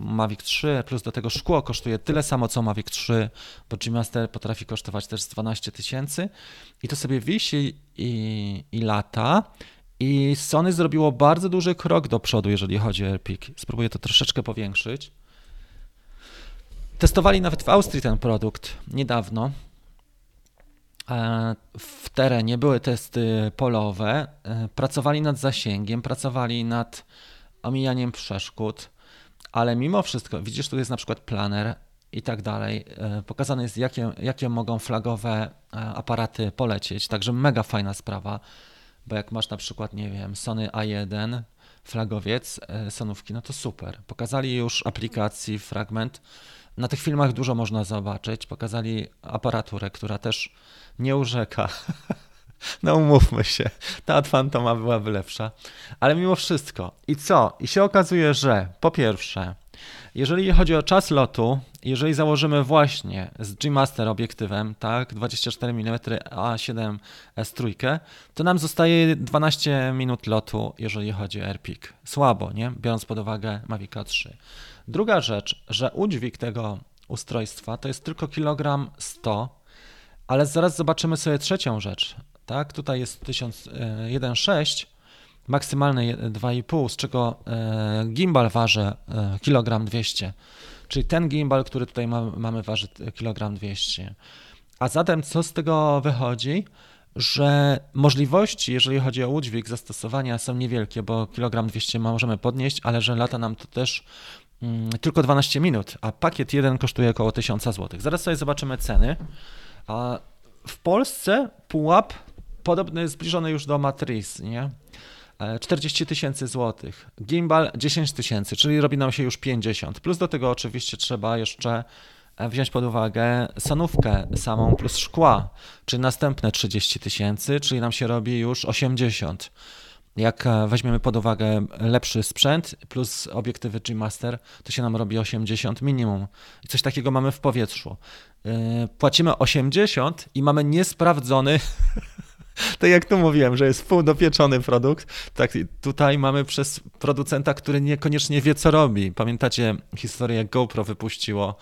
Mavic 3, plus do tego szkło kosztuje tyle samo co Mavic 3, bo G-Master potrafi kosztować też 12 000 i to sobie wisi i lata. I Sony zrobiło bardzo duży krok do przodu, jeżeli chodzi o Airpeak. Spróbuję to troszeczkę powiększyć. Testowali nawet w Austrii ten produkt niedawno. W terenie były testy polowe, pracowali nad zasięgiem, pracowali nad omijaniem przeszkód, ale mimo wszystko, widzisz, tu jest na przykład planer i tak dalej, pokazane jest, jakie mogą flagowe aparaty polecieć, także mega fajna sprawa, bo jak masz na przykład, nie wiem, Sony A1, flagowiec, Sonówki, no to super. Pokazali już aplikacji, fragment, na tych filmach dużo można zobaczyć, pokazali aparaturę, która też nie urzeka. No umówmy się, ta od Fantoma byłaby lepsza, ale mimo wszystko. I co? I się okazuje, że po pierwsze, jeżeli chodzi o czas lotu, jeżeli założymy właśnie z G-Master obiektywem, tak, 24 mm A7S trójkę, to nam zostaje 12 minut lotu, jeżeli chodzi o Airpeak. Słabo, nie? Biorąc pod uwagę Mavica 3. Druga rzecz, że udźwig tego ustrojstwa to jest tylko 1,1 kg, ale zaraz zobaczymy sobie trzecią rzecz. Tak, tutaj jest 1,6 kg, maksymalny 2,5 kg, z czego gimbal waży 1,2 kg, czyli ten gimbal, który tutaj mamy, waży 1,2 kg. A zatem co z tego wychodzi? Że możliwości, jeżeli chodzi o udźwig zastosowania, są niewielkie, bo 1,2 kg możemy podnieść, ale że lata nam to też tylko 12 minut, a pakiet jeden kosztuje około 1000 zł. Zaraz sobie zobaczymy ceny. A w Polsce pułap podobny, zbliżony już do Matriz, nie? 40 000 złotych, gimbal 10 000, czyli robi nam się już 50. Plus do tego oczywiście trzeba jeszcze wziąć pod uwagę Sonówkę samą plus szkła, czyli następne 30 000, czyli nam się robi już 80. Jak weźmiemy pod uwagę lepszy sprzęt plus obiektywy G-Master, to się nam robi 80 minimum. I coś takiego mamy w powietrzu. Płacimy 80 i mamy niesprawdzony, tak jak tu mówiłem, że jest półdopieczony produkt, tak tutaj mamy przez producenta, który niekoniecznie wie, co robi. Pamiętacie historię, jak GoPro wypuściło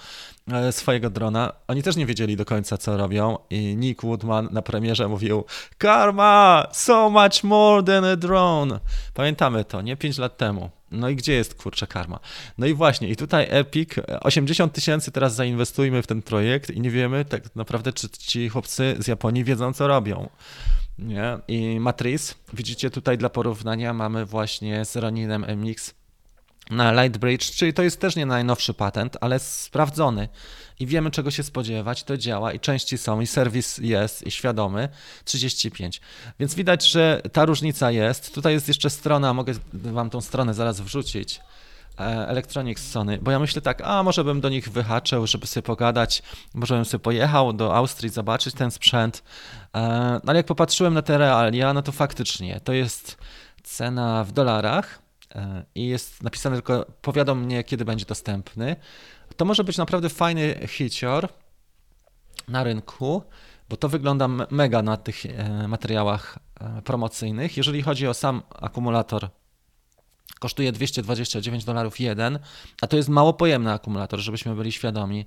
swojego drona? Oni też nie wiedzieli do końca, co robią i Nick Woodman na premierze mówił: Karma, so much more than a drone. Pamiętamy to, nie? 5 lat temu. No i gdzie jest, kurczę, karma? No i właśnie, i tutaj Airpeak, 80 000 teraz zainwestujmy w ten projekt i nie wiemy tak naprawdę, czy ci chłopcy z Japonii wiedzą, co robią. Nie? I Matrix, widzicie tutaj dla porównania mamy właśnie z Roninem MX na Lightbridge, czyli to jest też nie najnowszy patent, ale sprawdzony i wiemy, czego się spodziewać, to działa i części są, i serwis jest, i świadomy, 35. Więc widać, że ta różnica jest. Tutaj jest jeszcze strona, mogę wam tą stronę zaraz wrzucić, Electronics Sony, bo ja myślę tak, a może bym do nich wyhaczył, żeby sobie pogadać, może bym sobie pojechał do Austrii zobaczyć ten sprzęt, ale jak popatrzyłem na te realia, no to faktycznie to jest cena w dolarach i jest napisane tylko powiadom mnie, kiedy będzie dostępny. To może być naprawdę fajny hicior na rynku, bo to wygląda mega na tych materiałach promocyjnych. Jeżeli chodzi o sam akumulator, kosztuje $229 jeden, a to jest mało pojemny akumulator, żebyśmy byli świadomi.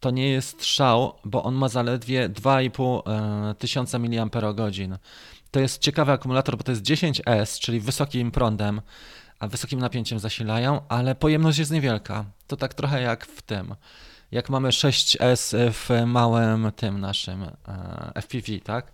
To nie jest szał, bo on ma zaledwie 2,5 tysiąca mAh. To jest ciekawy akumulator, bo to jest 10S, czyli wysokim prądem, a wysokim napięciem zasilają, ale pojemność jest niewielka. To tak trochę jak w tym, jak mamy 6S w małym tym naszym FPV, tak?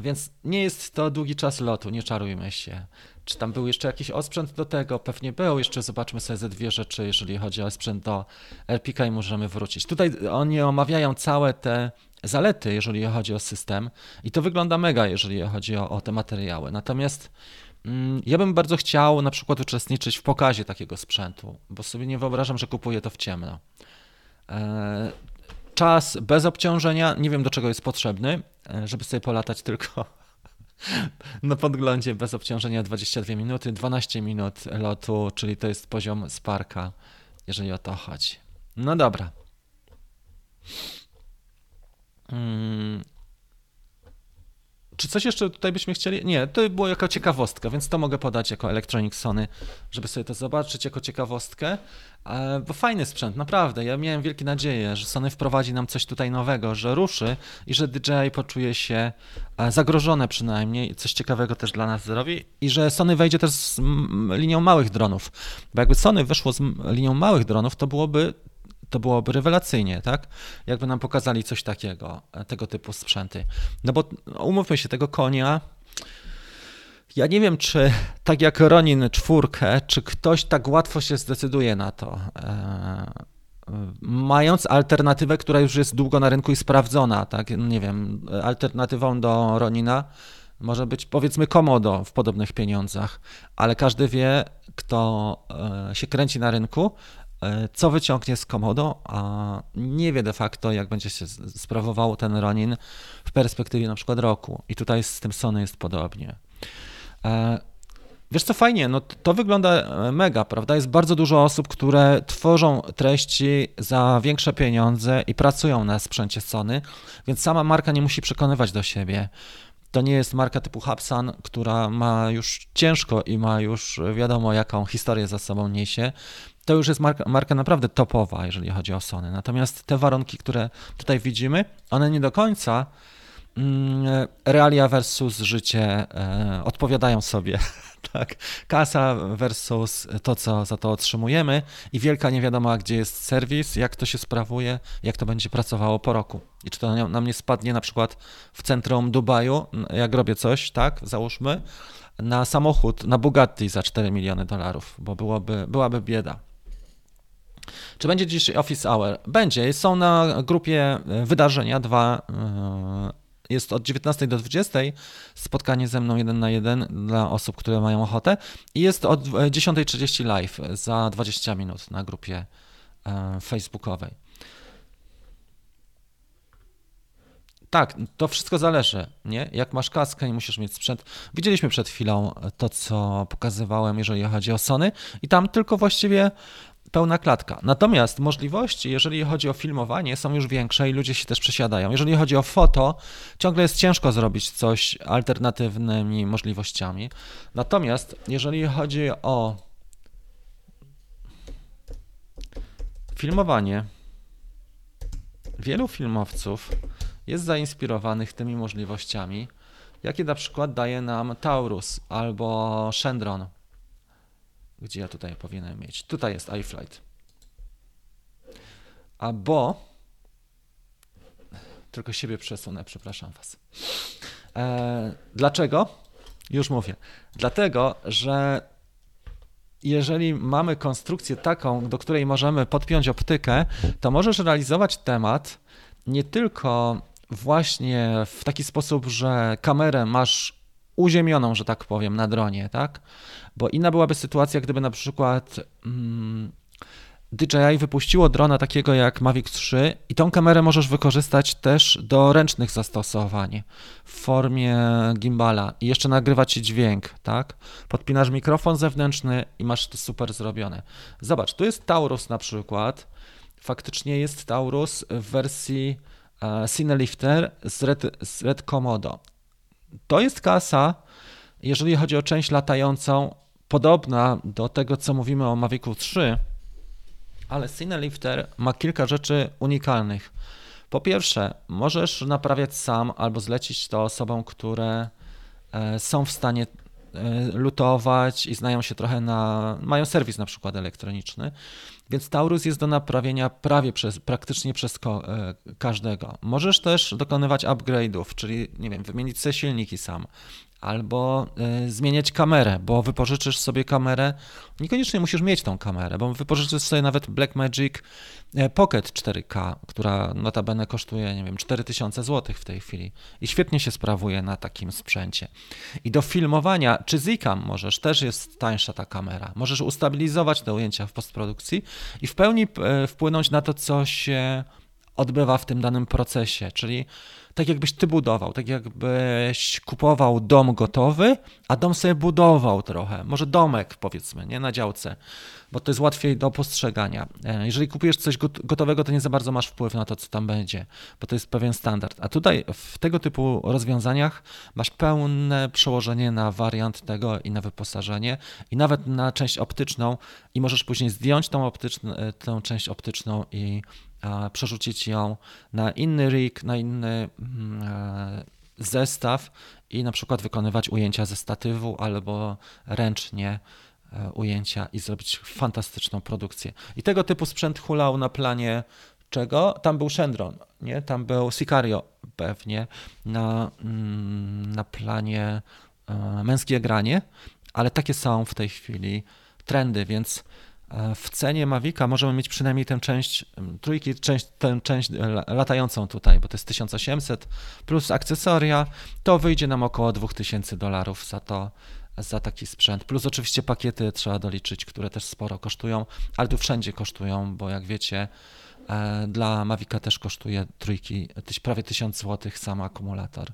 Więc nie jest to długi czas lotu, nie czarujmy się. Czy tam był jeszcze jakiś osprzęt do tego? Pewnie był. Jeszcze zobaczmy sobie ze dwie rzeczy, jeżeli chodzi o sprzęt do Airpeaka i możemy wrócić. Tutaj oni omawiają całe te zalety, jeżeli chodzi o system i to wygląda mega, jeżeli chodzi o te materiały. Natomiast ja bym bardzo chciał na przykład uczestniczyć w pokazie takiego sprzętu, bo sobie nie wyobrażam, że kupuję to w ciemno. Czas bez obciążenia, nie wiem do czego jest potrzebny, żeby sobie polatać tylko na podglądzie bez obciążenia 22 minuty, 12 minut lotu, czyli to jest poziom Sparka, jeżeli o to chodzi. No dobra. Czy coś jeszcze tutaj byśmy chcieli? Nie, to było jako ciekawostka, więc to mogę podać jako Electronic Sony, żeby sobie to zobaczyć jako ciekawostkę, bo fajny sprzęt, naprawdę. Ja miałem wielkie nadzieje, że Sony wprowadzi nam coś tutaj nowego, że ruszy i że DJI poczuje się zagrożone przynajmniej, coś ciekawego też dla nas zrobi i że Sony wejdzie też z linią małych dronów, bo jakby Sony wyszło z linią małych dronów, to byłoby rewelacyjnie, tak? Jakby nam pokazali coś takiego, tego typu sprzęty. No bo umówmy się, tego konia, ja nie wiem, czy tak jak Ronin 4, czy ktoś tak łatwo się zdecyduje na to, mając alternatywę, która już jest długo na rynku i sprawdzona, tak? Nie wiem, alternatywą do Ronina może być powiedzmy Komodo w podobnych pieniądzach, ale każdy wie, kto się kręci na rynku, co wyciągnie z Komodo, a nie wie de facto, jak będzie się sprawował ten Ronin w perspektywie na przykład roku. I tutaj z tym Sony jest podobnie. Wiesz co, fajnie, no to wygląda mega, prawda? Jest bardzo dużo osób, które tworzą treści za większe pieniądze i pracują na sprzęcie Sony, więc sama marka nie musi przekonywać do siebie. To nie jest marka typu Hubsan, która ma już ciężko i ma już wiadomo jaką historię za sobą niesie. To już jest marka naprawdę topowa, jeżeli chodzi o Sony. Natomiast te warunki, które tutaj widzimy, one nie do końca realia versus życie odpowiadają sobie. Tak? Kasa versus to, co za to otrzymujemy i wielka niewiadoma, gdzie jest serwis, jak to się sprawuje, jak to będzie pracowało po roku. I czy to na mnie spadnie na przykład w centrum Dubaju, jak robię coś, tak, załóżmy, na samochód, na Bugatti za $4 miliony, bo byłaby bieda. Czy będzie dziś Office Hour? Będzie. Są na grupie wydarzenia dwa. Jest od 19 do 20 spotkanie ze mną 1 na 1 dla osób, które mają ochotę i jest od 10:30 live za 20 minut na grupie facebookowej. Tak, to wszystko zależy, nie? Jak masz kaskę, nie musisz mieć sprzęt. Widzieliśmy przed chwilą to, co pokazywałem, jeżeli chodzi o Sony i tam tylko właściwie pełna klatka. Natomiast możliwości, jeżeli chodzi o filmowanie, są już większe i ludzie się też przesiadają. Jeżeli chodzi o foto, ciągle jest ciężko zrobić coś alternatywnymi możliwościami. Natomiast jeżeli chodzi o filmowanie, wielu filmowców jest zainspirowanych tymi możliwościami, jakie na przykład daje nam Taurus albo Szendron. Gdzie ja tutaj powinienem mieć? Tutaj jest iFlight. Albo... Tylko siebie przesunę, przepraszam was. Dlaczego? Już mówię. Dlatego, że jeżeli mamy konstrukcję taką, do której możemy podpiąć optykę, to możesz realizować temat nie tylko właśnie w taki sposób, że kamerę masz uziemioną, że tak powiem, na dronie, tak? Bo inna byłaby sytuacja, gdyby na przykład DJI wypuściło drona takiego jak Mavic 3 i tą kamerę możesz wykorzystać też do ręcznych zastosowań w formie gimbala i jeszcze nagrywa ci dźwięk, tak? Podpinasz mikrofon zewnętrzny i masz to super zrobione. Zobacz, tu jest Taurus na przykład, faktycznie jest Taurus w wersji Cinelifter z Red Komodo. To jest kasa, jeżeli chodzi o część latającą, podobna do tego, co mówimy o Mavicu 3, ale Cinelifter ma kilka rzeczy unikalnych. Po pierwsze, możesz naprawiać sam albo zlecić to osobom, które są w stanie lutować i znają się trochę na... mają serwis na przykład elektroniczny, więc Taurus jest do naprawienia praktycznie przez każdego. Możesz też dokonywać upgrade'ów, czyli nie wiem, wymienić sobie silniki sam, albo zmieniać kamerę, bo wypożyczysz sobie kamerę, niekoniecznie musisz mieć tą kamerę, bo wypożyczysz sobie nawet Blackmagic Pocket 4K, która notabene kosztuje, nie wiem, 4000 zł w tej chwili i świetnie się sprawuje na takim sprzęcie. I do filmowania, czy Zicam możesz, też jest tańsza ta kamera, możesz ustabilizować te ujęcia w postprodukcji i w pełni wpłynąć na to, co się odbywa w tym danym procesie, czyli tak jakbyś ty budował, tak jakbyś kupował dom gotowy, a dom sobie budował trochę, może domek powiedzmy, nie, na działce, bo to jest łatwiej do postrzegania. Jeżeli kupujesz coś gotowego, to nie za bardzo masz wpływ na to, co tam będzie, bo to jest pewien standard. A tutaj w tego typu rozwiązaniach masz pełne przełożenie na wariant tego i na wyposażenie i nawet na część optyczną i możesz później zdjąć tą część optyczną i przerzucić ją na inny rig, na inny zestaw i na przykład wykonywać ujęcia ze statywu albo ręcznie ujęcia i zrobić fantastyczną produkcję. I tego typu sprzęt hulał na planie czego? Tam był Szendron, nie? Tam był Sicario pewnie na planie męskie granie, ale takie są w tej chwili trendy, więc w cenie Mavica możemy mieć przynajmniej tę część trójki, tę część latającą tutaj, bo to jest 1800 plus akcesoria, to wyjdzie nam około $2000 za taki sprzęt, plus oczywiście pakiety trzeba doliczyć, które też sporo kosztują, ale tu wszędzie kosztują, bo jak wiecie, dla Mavica też kosztuje trójki prawie 1000 zł sam akumulator.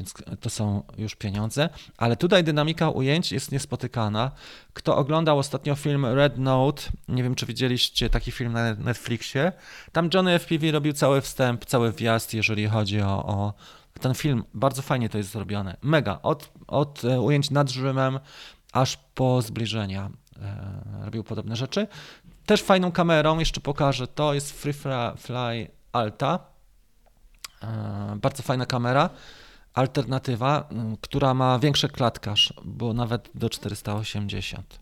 Więc to są już pieniądze, ale tutaj dynamika ujęć jest niespotykana. Kto oglądał ostatnio film Red Note, nie wiem czy widzieliście taki film na Netflixie, tam Johnny FPV robił cały wstęp, cały wjazd, jeżeli chodzi o ten film. Bardzo fajnie to jest zrobione, mega, od ujęć nad Rzymem aż po zbliżenia robił podobne rzeczy. Też fajną kamerą, jeszcze pokażę, to jest Freefly Alta, bardzo fajna kamera. Alternatywa, która ma większy klatkaż, bo nawet do 480.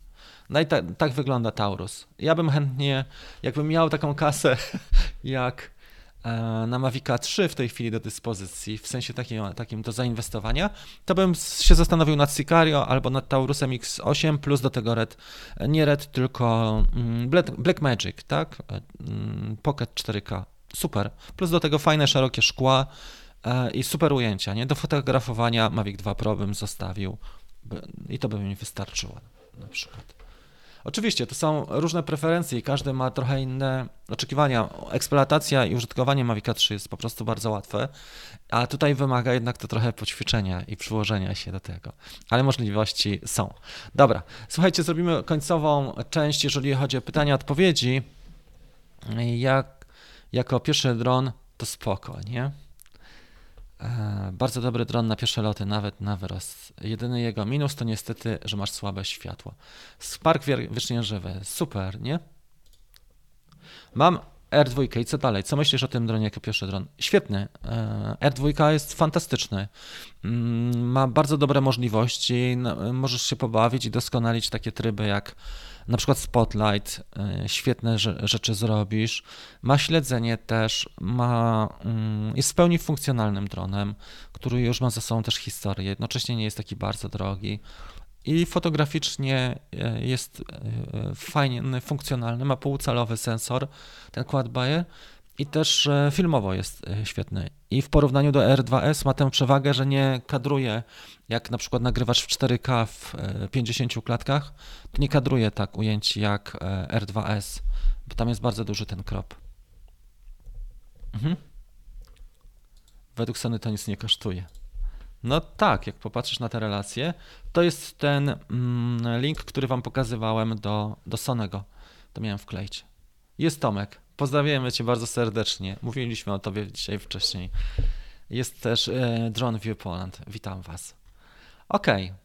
No i tak wygląda Taurus. Ja bym chętnie, jakbym miał taką kasę jak na Mavica 3 w tej chwili do dyspozycji, w sensie takim do zainwestowania, to bym się zastanowił nad Sicario albo nad Taurusem X8 plus do tego tylko Blackmagic, tak? Pocket 4K, super. Plus do tego fajne, szerokie szkła, i super ujęcia, nie? Do fotografowania Mavic 2 Pro bym zostawił i to by mi wystarczyło na przykład. Oczywiście to są różne preferencje i każdy ma trochę inne oczekiwania. Eksploatacja i użytkowanie Mavica 3 jest po prostu bardzo łatwe, a tutaj wymaga jednak to trochę poćwiczenia i przyłożenia się do tego, ale możliwości są. Dobra, słuchajcie, zrobimy końcową część, jeżeli chodzi o pytania, odpowiedzi. Ja jako pierwszy dron to spoko, nie? Bardzo dobry dron na pierwsze loty, nawet na wyrost. Jedyny jego minus to niestety, że masz słabe światło. Spark wiecznie żywy, super, nie? Mam R2 i co dalej? Co myślisz o tym dronie jako pierwszy dron? Świetny, R2 jest fantastyczny, ma bardzo dobre możliwości, możesz się pobawić i doskonalić takie tryby jak na przykład Spotlight, świetne rzeczy zrobisz, ma śledzenie też, jest w pełni funkcjonalnym dronem, który już ma za sobą też historię, jednocześnie nie jest taki bardzo drogi, i fotograficznie jest fajny, funkcjonalny, ma półcalowy sensor, ten quad-bayer, i też filmowo jest świetny. I w porównaniu do R2S ma tę przewagę, że nie kadruje, jak na przykład nagrywasz w 4K w 50 klatkach, to nie kadruje tak ujęć jak R2S, bo tam jest bardzo duży ten crop. Mhm. Według Sony to nic nie kosztuje. No tak, jak popatrzysz na te relacje, to jest ten link, który wam pokazywałem do Sonego. To miałem wkleić. Jest Tomek. Pozdrawiamy cię bardzo serdecznie. Mówiliśmy o tobie dzisiaj wcześniej. Jest też Drone View Poland. Witam was. Okej. Okay.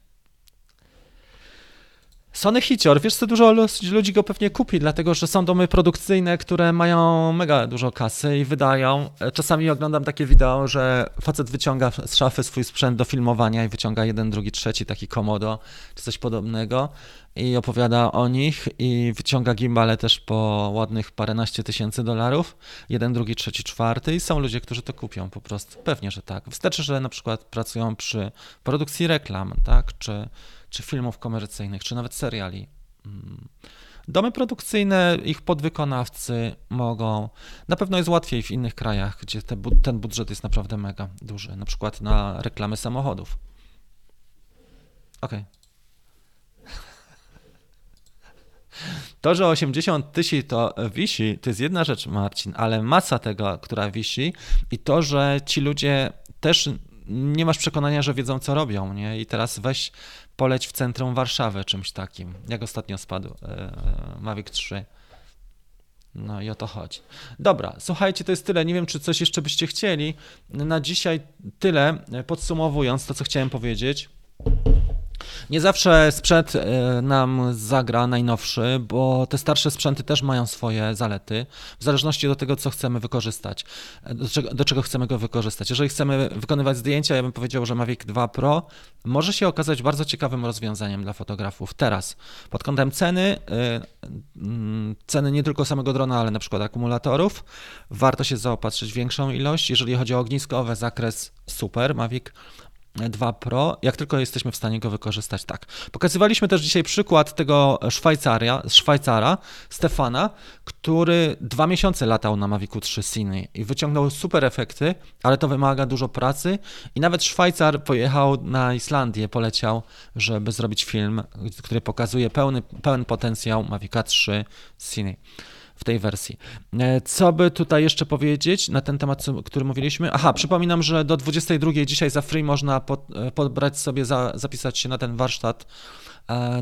Sony Hicior. Wiesz co, dużo ludzi go pewnie kupi, dlatego że są domy produkcyjne, które mają mega dużo kasy i wydają. Czasami oglądam takie wideo, że facet wyciąga z szafy swój sprzęt do filmowania i wyciąga jeden, drugi, trzeci, taki Komodo czy coś podobnego i opowiada o nich i wyciąga gimbale też po ładnych paręnaście tysięcy dolarów. Jeden, drugi, trzeci, czwarty i są ludzie, którzy to kupią po prostu. Pewnie, że tak. Wystarczy, że na przykład pracują przy produkcji reklam, tak, czy filmów komercyjnych, czy nawet seriali. Domy produkcyjne, ich podwykonawcy mogą... Na pewno jest łatwiej w innych krajach, gdzie ten budżet jest naprawdę mega duży, na przykład na reklamy samochodów. Okej. To, że 80 tysięcy to wisi, to jest jedna rzecz, Marcin, ale masa tego, która wisi i to, że ci ludzie też... Nie masz przekonania, że wiedzą, co robią, nie? I teraz weź, poleć w centrum Warszawy czymś takim, jak ostatnio spadł Mavic 3. No i o to chodzi. Dobra, słuchajcie, to jest tyle. Nie wiem, czy coś jeszcze byście chcieli. Na dzisiaj tyle. Podsumowując to, co chciałem powiedzieć. Nie zawsze sprzęt nam zagra najnowszy, bo te starsze sprzęty też mają swoje zalety, w zależności od tego, co chcemy wykorzystać, do czego chcemy go wykorzystać. Jeżeli chcemy wykonywać zdjęcia, ja bym powiedział, że Mavic 2 Pro może się okazać bardzo ciekawym rozwiązaniem dla fotografów teraz. Pod kątem ceny nie tylko samego drona, ale na przykład akumulatorów, warto się zaopatrzyć w większą ilość. Jeżeli chodzi o ogniskowe, zakres super, Mavic 2 Pro, jak tylko jesteśmy w stanie go wykorzystać, tak. Pokazywaliśmy też dzisiaj przykład tego Szwajcara, Stefana, który 2 miesiące latał na Mavicu 3 Cine i wyciągnął super efekty, ale to wymaga dużo pracy i nawet Szwajcar pojechał na Islandię, poleciał, żeby zrobić film, który pokazuje pełen potencjał Mavica 3 Cine w tej wersji. Co by tutaj jeszcze powiedzieć na ten temat, o którym mówiliśmy? Aha, przypominam, że do 22 dzisiaj za free można podbrać sobie, zapisać się na ten warsztat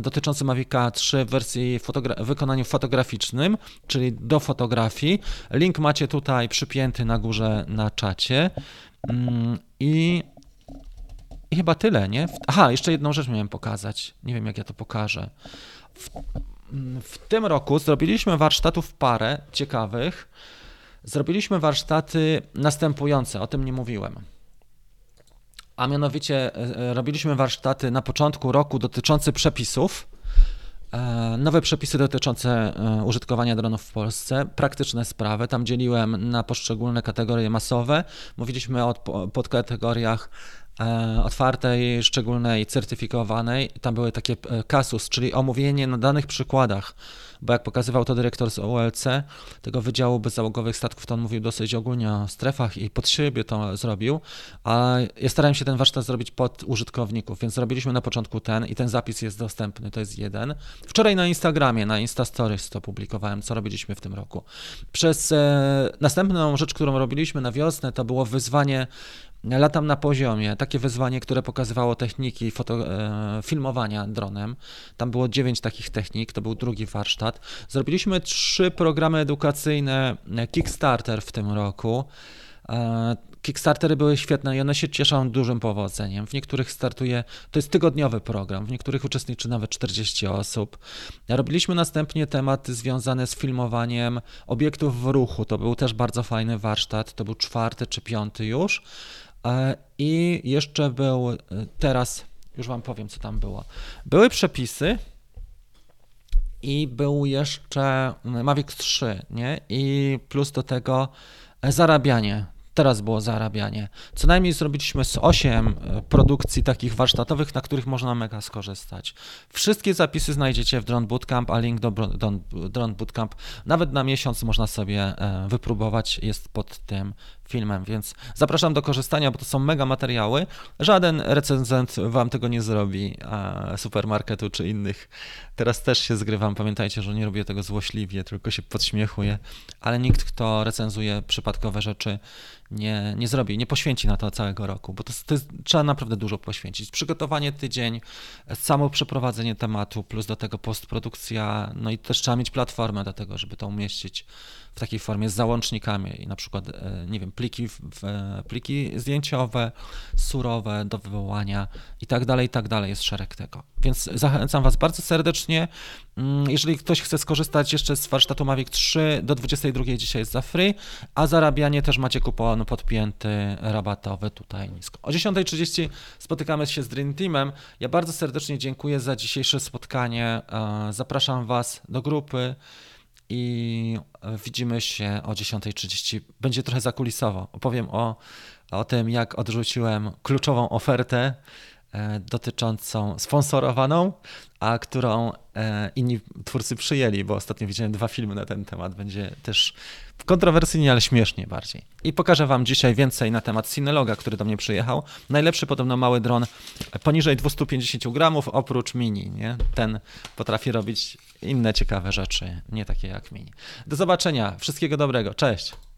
dotyczący Mavica 3 w wersji wykonaniu fotograficznym, czyli do fotografii. Link macie tutaj przypięty na górze na czacie. I chyba tyle, nie? Aha, jeszcze jedną rzecz miałem pokazać. Nie wiem, jak ja to pokażę. W tym roku zrobiliśmy warsztatów parę ciekawych. Zrobiliśmy warsztaty następujące, o tym nie mówiłem. A mianowicie robiliśmy warsztaty na początku roku dotyczące przepisów. Nowe przepisy dotyczące użytkowania dronów w Polsce, praktyczne sprawy, tam dzieliłem na poszczególne kategorie masowe. Mówiliśmy o podkategoriach otwartej, szczególnej, certyfikowanej. Tam były takie kasus, czyli omówienie na danych przykładach, bo jak pokazywał to dyrektor z OLC, tego Wydziału Bezzałogowych Statków, to on mówił dosyć ogólnie o strefach i pod siebie to zrobił, a ja starałem się ten warsztat zrobić pod użytkowników, więc zrobiliśmy na początku ten i ten zapis jest dostępny, to jest jeden. Wczoraj na Instagramie, na Insta Stories to publikowałem, co robiliśmy w tym roku. Przez następną rzecz, którą robiliśmy na wiosnę, to było wyzwanie Latam na poziomie, takie wyzwanie, które pokazywało techniki filmowania dronem. Tam było 9 takich technik, to był drugi warsztat. Zrobiliśmy 3 programy edukacyjne Kickstarter w tym roku. Kickstartery były świetne i one się cieszą dużym powodzeniem. W niektórych startuje, to jest tygodniowy program, w niektórych uczestniczy nawet 40 osób. Robiliśmy następnie tematy związane z filmowaniem obiektów w ruchu. To był też bardzo fajny warsztat, to był 4. czy 5. już. I jeszcze był, teraz już wam powiem, co tam było. Były przepisy i był jeszcze Mavic 3, nie? I plus do tego zarabianie. teraz było zarabianie. Co najmniej zrobiliśmy z 8 produkcji takich warsztatowych, na których można mega skorzystać. Wszystkie zapisy znajdziecie w Drone Bootcamp, a link do Drone Bootcamp nawet na miesiąc można sobie wypróbować, jest pod tym filmem, więc zapraszam do korzystania, bo to są mega materiały. Żaden recenzent wam tego nie zrobi, supermarketu czy innych. Teraz też się zgrywam, pamiętajcie, że nie robię tego złośliwie, tylko się podśmiechuję, ale nikt, kto recenzuje przypadkowe rzeczy, nie zrobi, nie poświęci na to całego roku, bo to trzeba naprawdę dużo poświęcić. Przygotowanie tydzień, samo przeprowadzenie tematu, plus do tego postprodukcja, no i też trzeba mieć platformę do tego, żeby to umieścić w takiej formie z załącznikami i na przykład, nie wiem, pliki zdjęciowe, surowe do wywołania i tak dalej, jest szereg tego. Więc zachęcam was bardzo serdecznie. Jeżeli ktoś chce skorzystać jeszcze z warsztatu Mavic 3, do 22 dzisiaj jest za free, a zarabianie też macie kupon podpięty, rabatowy tutaj nisko. O 10:30 spotykamy się z Dream Teamem. Ja bardzo serdecznie dziękuję za dzisiejsze spotkanie. Zapraszam was do grupy i widzimy się o 10:30. Będzie trochę zakulisowo. Opowiem o tym, jak odrzuciłem kluczową ofertę dotyczącą sponsorowaną, a którą inni twórcy przyjęli, bo ostatnio widziałem 2 filmy na ten temat. Będzie też kontrowersyjnie, ale śmiesznie bardziej. I pokażę wam dzisiaj więcej na temat Cineloga, który do mnie przyjechał. Najlepszy podobno mały dron poniżej 250 gramów, oprócz Mini, nie? Ten potrafi robić inne ciekawe rzeczy, nie takie jak Mini. Do zobaczenia, wszystkiego dobrego, cześć!